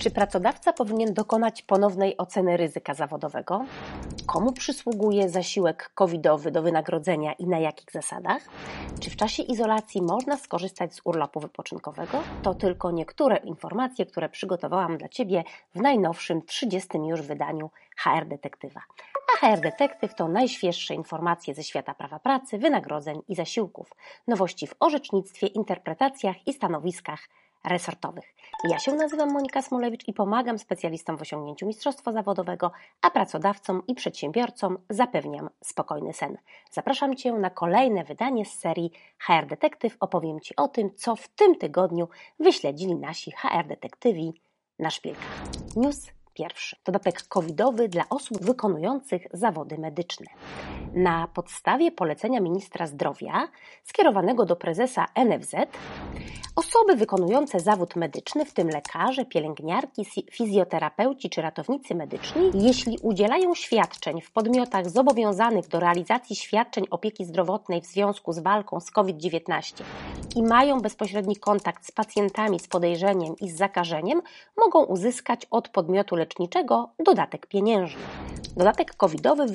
Czy pracodawca powinien dokonać ponownej oceny ryzyka zawodowego? Komu przysługuje zasiłek covidowy do wynagrodzenia i na jakich zasadach? Czy w czasie izolacji można skorzystać z urlopu wypoczynkowego? To tylko niektóre informacje, które przygotowałam dla Ciebie w najnowszym, 30. już wydaniu HR Detektywa. A HR Detektyw to najświeższe informacje ze świata prawa pracy, wynagrodzeń i zasiłków, nowości w orzecznictwie, interpretacjach i stanowiskach resortowych. Ja się nazywam Monika Smulewicz i pomagam specjalistom w osiągnięciu mistrzostwa zawodowego, a pracodawcom i przedsiębiorcom zapewniam spokojny sen. Zapraszam Cię na kolejne wydanie z serii HR Detektyw. Opowiem Ci o tym, co w tym tygodniu wyśledzili nasi HR Detektywi na szpilkach. News pierwszy. Dodatek covidowy dla osób wykonujących zawody medyczne. Na podstawie polecenia ministra zdrowia skierowanego do prezesa NFZ osoby wykonujące zawód medyczny, w tym lekarze, pielęgniarki, fizjoterapeuci czy ratownicy medyczni, jeśli udzielają świadczeń w podmiotach zobowiązanych do realizacji świadczeń opieki zdrowotnej w związku z walką z COVID-19 i mają bezpośredni kontakt z pacjentami z podejrzeniem i z zakażeniem, mogą uzyskać od podmiotu leczniczego dodatek pieniężny. Dodatek covidowy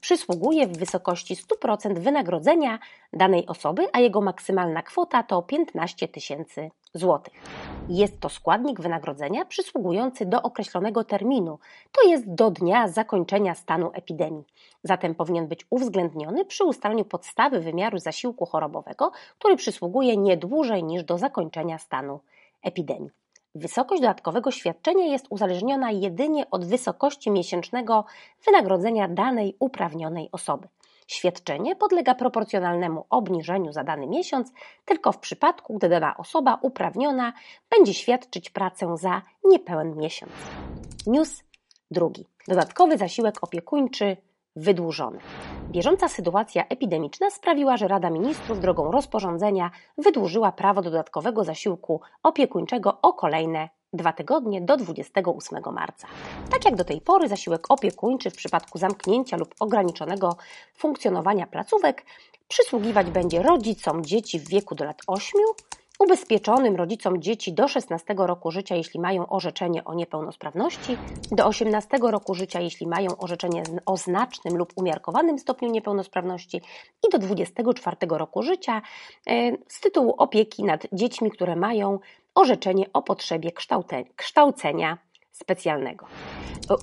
przysługuje w wysokości 100% wynagrodzenia danej osoby, a jego maksymalna kwota to 15 000 złotych. Jest to składnik wynagrodzenia przysługujący do określonego terminu, to jest do dnia zakończenia stanu epidemii. Zatem powinien być uwzględniony przy ustaleniu podstawy wymiaru zasiłku chorobowego, który przysługuje nie dłużej niż do zakończenia stanu epidemii. Wysokość dodatkowego świadczenia jest uzależniona jedynie od wysokości miesięcznego wynagrodzenia danej uprawnionej osoby. Świadczenie podlega proporcjonalnemu obniżeniu za dany miesiąc tylko w przypadku, gdy dana osoba uprawniona będzie świadczyć pracę za niepełen miesiąc. News drugi. Dodatkowy zasiłek opiekuńczy wydłużony. Bieżąca sytuacja epidemiczna sprawiła, że Rada Ministrów drogą rozporządzenia wydłużyła prawo do dodatkowego zasiłku opiekuńczego o kolejne 2 tygodnie do 28 marca. Tak jak do tej pory zasiłek opiekuńczy w przypadku zamknięcia lub ograniczonego funkcjonowania placówek przysługiwać będzie rodzicom dzieci w wieku do lat 8, ubezpieczonym rodzicom dzieci do 16 roku życia, jeśli mają orzeczenie o niepełnosprawności, do 18 roku życia, jeśli mają orzeczenie o znacznym lub umiarkowanym stopniu niepełnosprawności i do 24 roku życia z tytułu opieki nad dziećmi, które mają orzeczenie o potrzebie kształcenia specjalnego.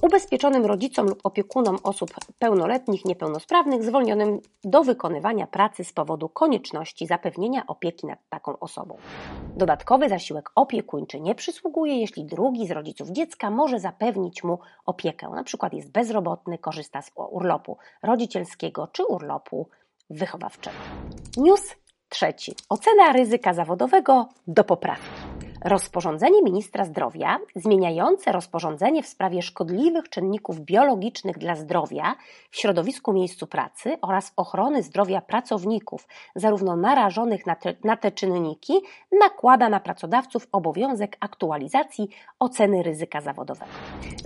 Ubezpieczonym rodzicom lub opiekunom osób pełnoletnich, niepełnosprawnych, zwolnionym do wykonywania pracy z powodu konieczności zapewnienia opieki nad taką osobą. Dodatkowy zasiłek opiekuńczy nie przysługuje, jeśli drugi z rodziców dziecka może zapewnić mu opiekę, np. jest bezrobotny, korzysta z urlopu rodzicielskiego czy urlopu wychowawczego. News trzeci. Ocena ryzyka zawodowego do poprawki. Rozporządzenie ministra zdrowia zmieniające rozporządzenie w sprawie szkodliwych czynników biologicznych dla zdrowia w środowisku miejscu pracy oraz ochrony zdrowia pracowników, zarówno narażonych na te czynniki, nakłada na pracodawców obowiązek aktualizacji oceny ryzyka zawodowego.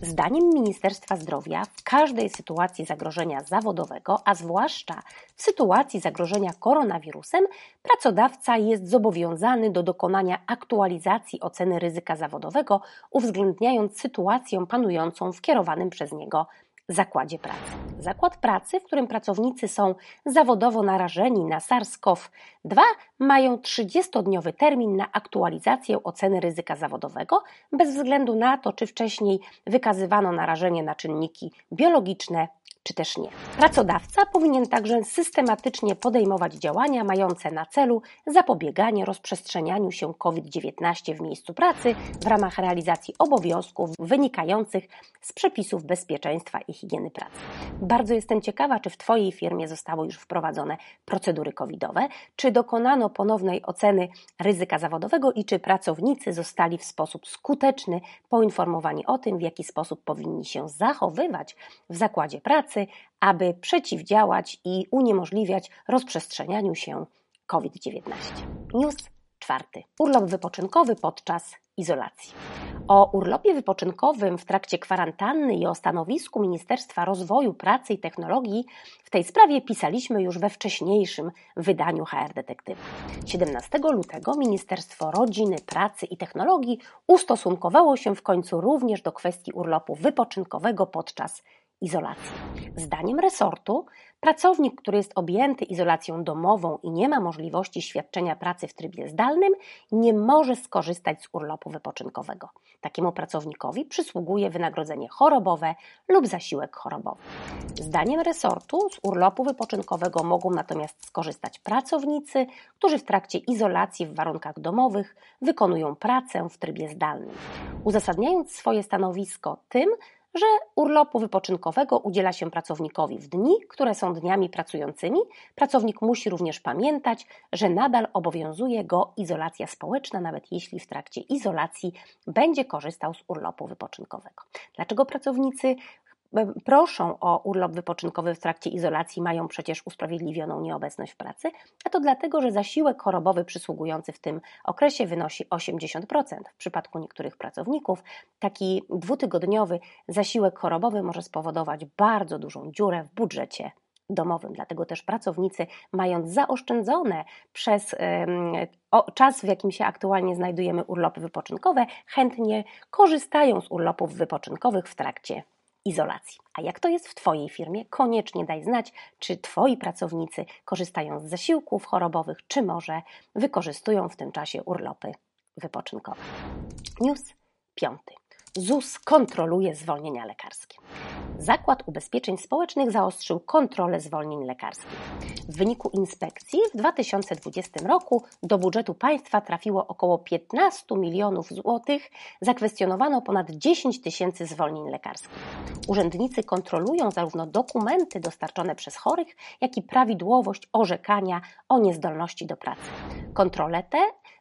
Zdaniem Ministerstwa Zdrowia w każdej sytuacji zagrożenia zawodowego, a zwłaszcza w sytuacji zagrożenia koronawirusem, pracodawca jest zobowiązany do dokonania aktualizacji oceny ryzyka zawodowego, uwzględniając sytuację panującą w kierowanym przez niego zakładzie pracy. Zakład pracy, w którym pracownicy są zawodowo narażeni na SARS-CoV-2, mają 30-dniowy termin na aktualizację oceny ryzyka zawodowego, bez względu na to, czy wcześniej wykazywano narażenie na czynniki biologiczne, czy też nie. Pracodawca powinien także systematycznie podejmować działania mające na celu zapobieganie rozprzestrzenianiu się COVID-19 w miejscu pracy w ramach realizacji obowiązków wynikających z przepisów bezpieczeństwa i higieny pracy. Bardzo jestem ciekawa, czy w Twojej firmie zostały już wprowadzone procedury covidowe, czy dokonano ponownej oceny ryzyka zawodowego i czy pracownicy zostali w sposób skuteczny poinformowani o tym, w jaki sposób powinni się zachowywać w zakładzie pracy, aby przeciwdziałać i uniemożliwiać rozprzestrzenianiu się COVID-19. News czwarty. Urlop wypoczynkowy podczas izolacji. O urlopie wypoczynkowym w trakcie kwarantanny i o stanowisku Ministerstwa Rozwoju, Pracy i Technologii w tej sprawie pisaliśmy już we wcześniejszym wydaniu HR Detektyw. 17 lutego Ministerstwo Rodziny, Pracy i Technologii ustosunkowało się w końcu również do kwestii urlopu wypoczynkowego podczas izolacji. Zdaniem resortu pracownik, który jest objęty izolacją domową i nie ma możliwości świadczenia pracy w trybie zdalnym, nie może skorzystać z urlopu wypoczynkowego. Takiemu pracownikowi przysługuje wynagrodzenie chorobowe lub zasiłek chorobowy. Zdaniem resortu z urlopu wypoczynkowego mogą natomiast skorzystać pracownicy, którzy w trakcie izolacji w warunkach domowych wykonują pracę w trybie zdalnym. Uzasadniając swoje stanowisko tym, że urlopu wypoczynkowego udziela się pracownikowi w dni, które są dniami pracującymi. Pracownik musi również pamiętać, że nadal obowiązuje go izolacja społeczna, nawet jeśli w trakcie izolacji będzie korzystał z urlopu wypoczynkowego. Dlaczego pracownicy proszą o urlop wypoczynkowy w trakcie izolacji, mają przecież usprawiedliwioną nieobecność w pracy? A to dlatego, że zasiłek chorobowy przysługujący w tym okresie wynosi 80%. W przypadku niektórych pracowników taki dwutygodniowy zasiłek chorobowy może spowodować bardzo dużą dziurę w budżecie domowym. Dlatego też pracownicy, mając zaoszczędzone przez czas, w jakim się aktualnie znajdujemy, urlopy wypoczynkowe, chętnie korzystają z urlopów wypoczynkowych w trakcie izolacji. A jak to jest w Twojej firmie? Koniecznie daj znać, czy Twoi pracownicy korzystają z zasiłków chorobowych, czy może wykorzystują w tym czasie urlopy wypoczynkowe. News 5. ZUS kontroluje zwolnienia lekarskie. Zakład Ubezpieczeń Społecznych zaostrzył kontrolę zwolnień lekarskich. W wyniku inspekcji w 2020 roku do budżetu państwa trafiło około 15 milionów złotych, zakwestionowano ponad 10 tysięcy zwolnień lekarskich. Urzędnicy kontrolują zarówno dokumenty dostarczone przez chorych, jak i prawidłowość orzekania o niezdolności do pracy. Kontrole te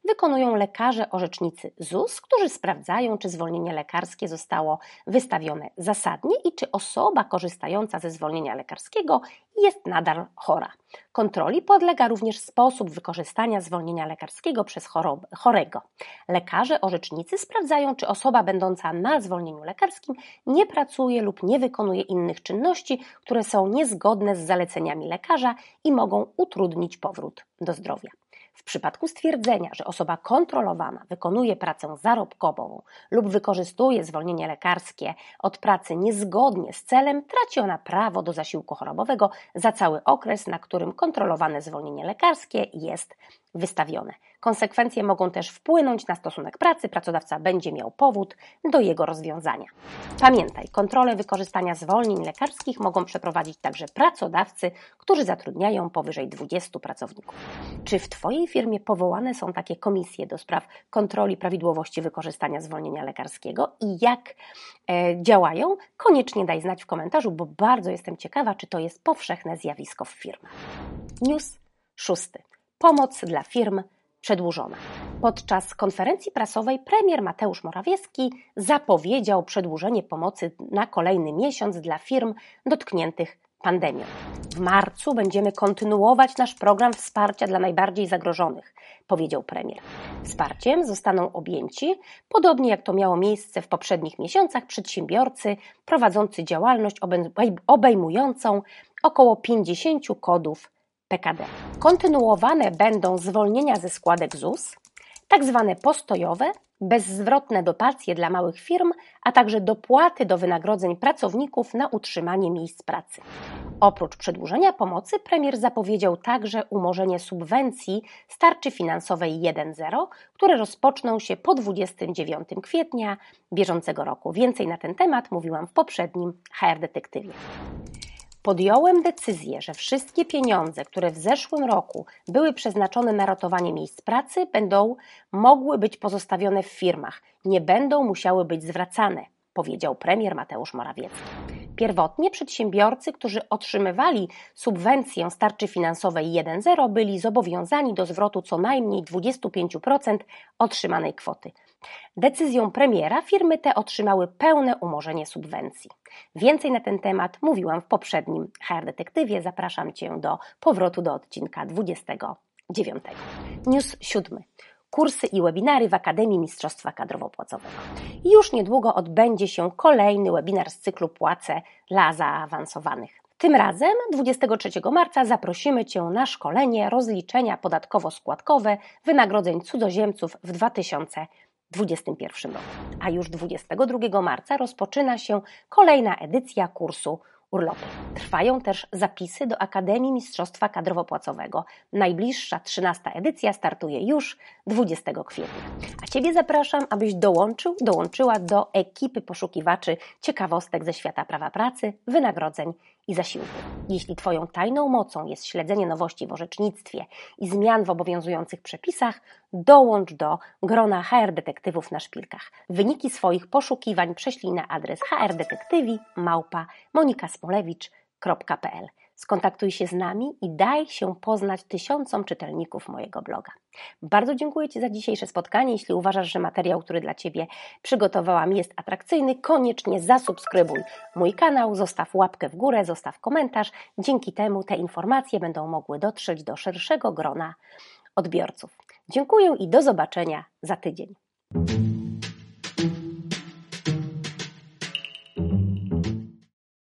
wykonują lekarze orzecznicy ZUS, którzy sprawdzają, czy zwolnienie lekarskie zostało wystawione zasadnie i czy osoba korzystająca ze zwolnienia lekarskiego jest nadal chora. Kontroli podlega również sposób wykorzystania zwolnienia lekarskiego przez chorego. Lekarze orzecznicy sprawdzają, czy osoba będąca na zwolnieniu lekarskim nie pracuje lub nie wykonuje innych czynności, które są niezgodne z zaleceniami lekarza i mogą utrudnić powrót do zdrowia. W przypadku stwierdzenia, że osoba kontrolowana wykonuje pracę zarobkową lub wykorzystuje zwolnienie lekarskie od pracy niezgodnie z celem, traci ona prawo do zasiłku chorobowego za cały okres, na którym kontrolowane zwolnienie lekarskie jest wystawione. Konsekwencje mogą też wpłynąć na stosunek pracy, pracodawca będzie miał powód do jego rozwiązania. Pamiętaj, kontrolę wykorzystania zwolnień lekarskich mogą przeprowadzić także pracodawcy, którzy zatrudniają powyżej 20 pracowników. Czy w Twojej firmie powołane są takie komisje do spraw kontroli prawidłowości wykorzystania zwolnienia lekarskiego i jak działają? Koniecznie daj znać w komentarzu, bo bardzo jestem ciekawa, czy to jest powszechne zjawisko w firmach. News 6. Pomoc dla firm przedłużona. Podczas konferencji prasowej premier Mateusz Morawiecki zapowiedział przedłużenie pomocy na kolejny miesiąc dla firm dotkniętych pandemią. W marcu będziemy kontynuować nasz program wsparcia dla najbardziej zagrożonych, powiedział premier. Wsparciem zostaną objęci, podobnie jak to miało miejsce w poprzednich miesiącach, przedsiębiorcy prowadzący działalność obejmującą około 50 kodów PKD. Kontynuowane będą zwolnienia ze składek ZUS, tak zwane postojowe, bezzwrotne dotacje dla małych firm, a także dopłaty do wynagrodzeń pracowników na utrzymanie miejsc pracy. Oprócz przedłużenia pomocy premier zapowiedział także umorzenie subwencji z tarczy finansowej 1.0, które rozpoczną się po 29 kwietnia bieżącego roku. Więcej na ten temat mówiłam w poprzednim HR Detektywie. Podjąłem decyzję, że wszystkie pieniądze, które w zeszłym roku były przeznaczone na ratowanie miejsc pracy, będą mogły być pozostawione w firmach, nie będą musiały być zwracane, powiedział premier Mateusz Morawiecki. Pierwotnie przedsiębiorcy, którzy otrzymywali subwencję z tarczy finansowej 1.0, byli zobowiązani do zwrotu co najmniej 25% otrzymanej kwoty. Decyzją premiera firmy te otrzymały pełne umorzenie subwencji. Więcej na ten temat mówiłam w poprzednim HR Detektywie. Zapraszam Cię do powrotu do odcinka 29. News 7. kursy i webinary w Akademii Mistrzostwa Kadrowo-Płacowego. Już niedługo odbędzie się kolejny webinar z cyklu Płace dla zaawansowanych. Tym razem 23 marca zaprosimy Cię na szkolenie rozliczenia podatkowo-składkowe wynagrodzeń cudzoziemców w 2021 roku. A już 22 marca rozpoczyna się kolejna edycja kursu urlopy. Trwają też zapisy do Akademii Mistrzostwa Kadrowo-Płacowego. Najbliższa 13. edycja startuje już 20 kwietnia. A Ciebie zapraszam, abyś dołączyła do ekipy poszukiwaczy ciekawostek ze świata prawa pracy, wynagrodzeń i zasiłku. Jeśli Twoją tajną mocą jest śledzenie nowości w orzecznictwie i zmian w obowiązujących przepisach, dołącz do grona HR Detektywów na szpilkach. Wyniki swoich poszukiwań prześlij na adres hrdetektywi@monikasmulewicz.pl. Skontaktuj się z nami i daj się poznać tysiącom czytelników mojego bloga. Bardzo dziękuję Ci za dzisiejsze spotkanie. Jeśli uważasz, że materiał, który dla Ciebie przygotowałam, jest atrakcyjny, koniecznie zasubskrybuj mój kanał, zostaw łapkę w górę, zostaw komentarz. Dzięki temu te informacje będą mogły dotrzeć do szerszego grona odbiorców. Dziękuję i do zobaczenia za tydzień.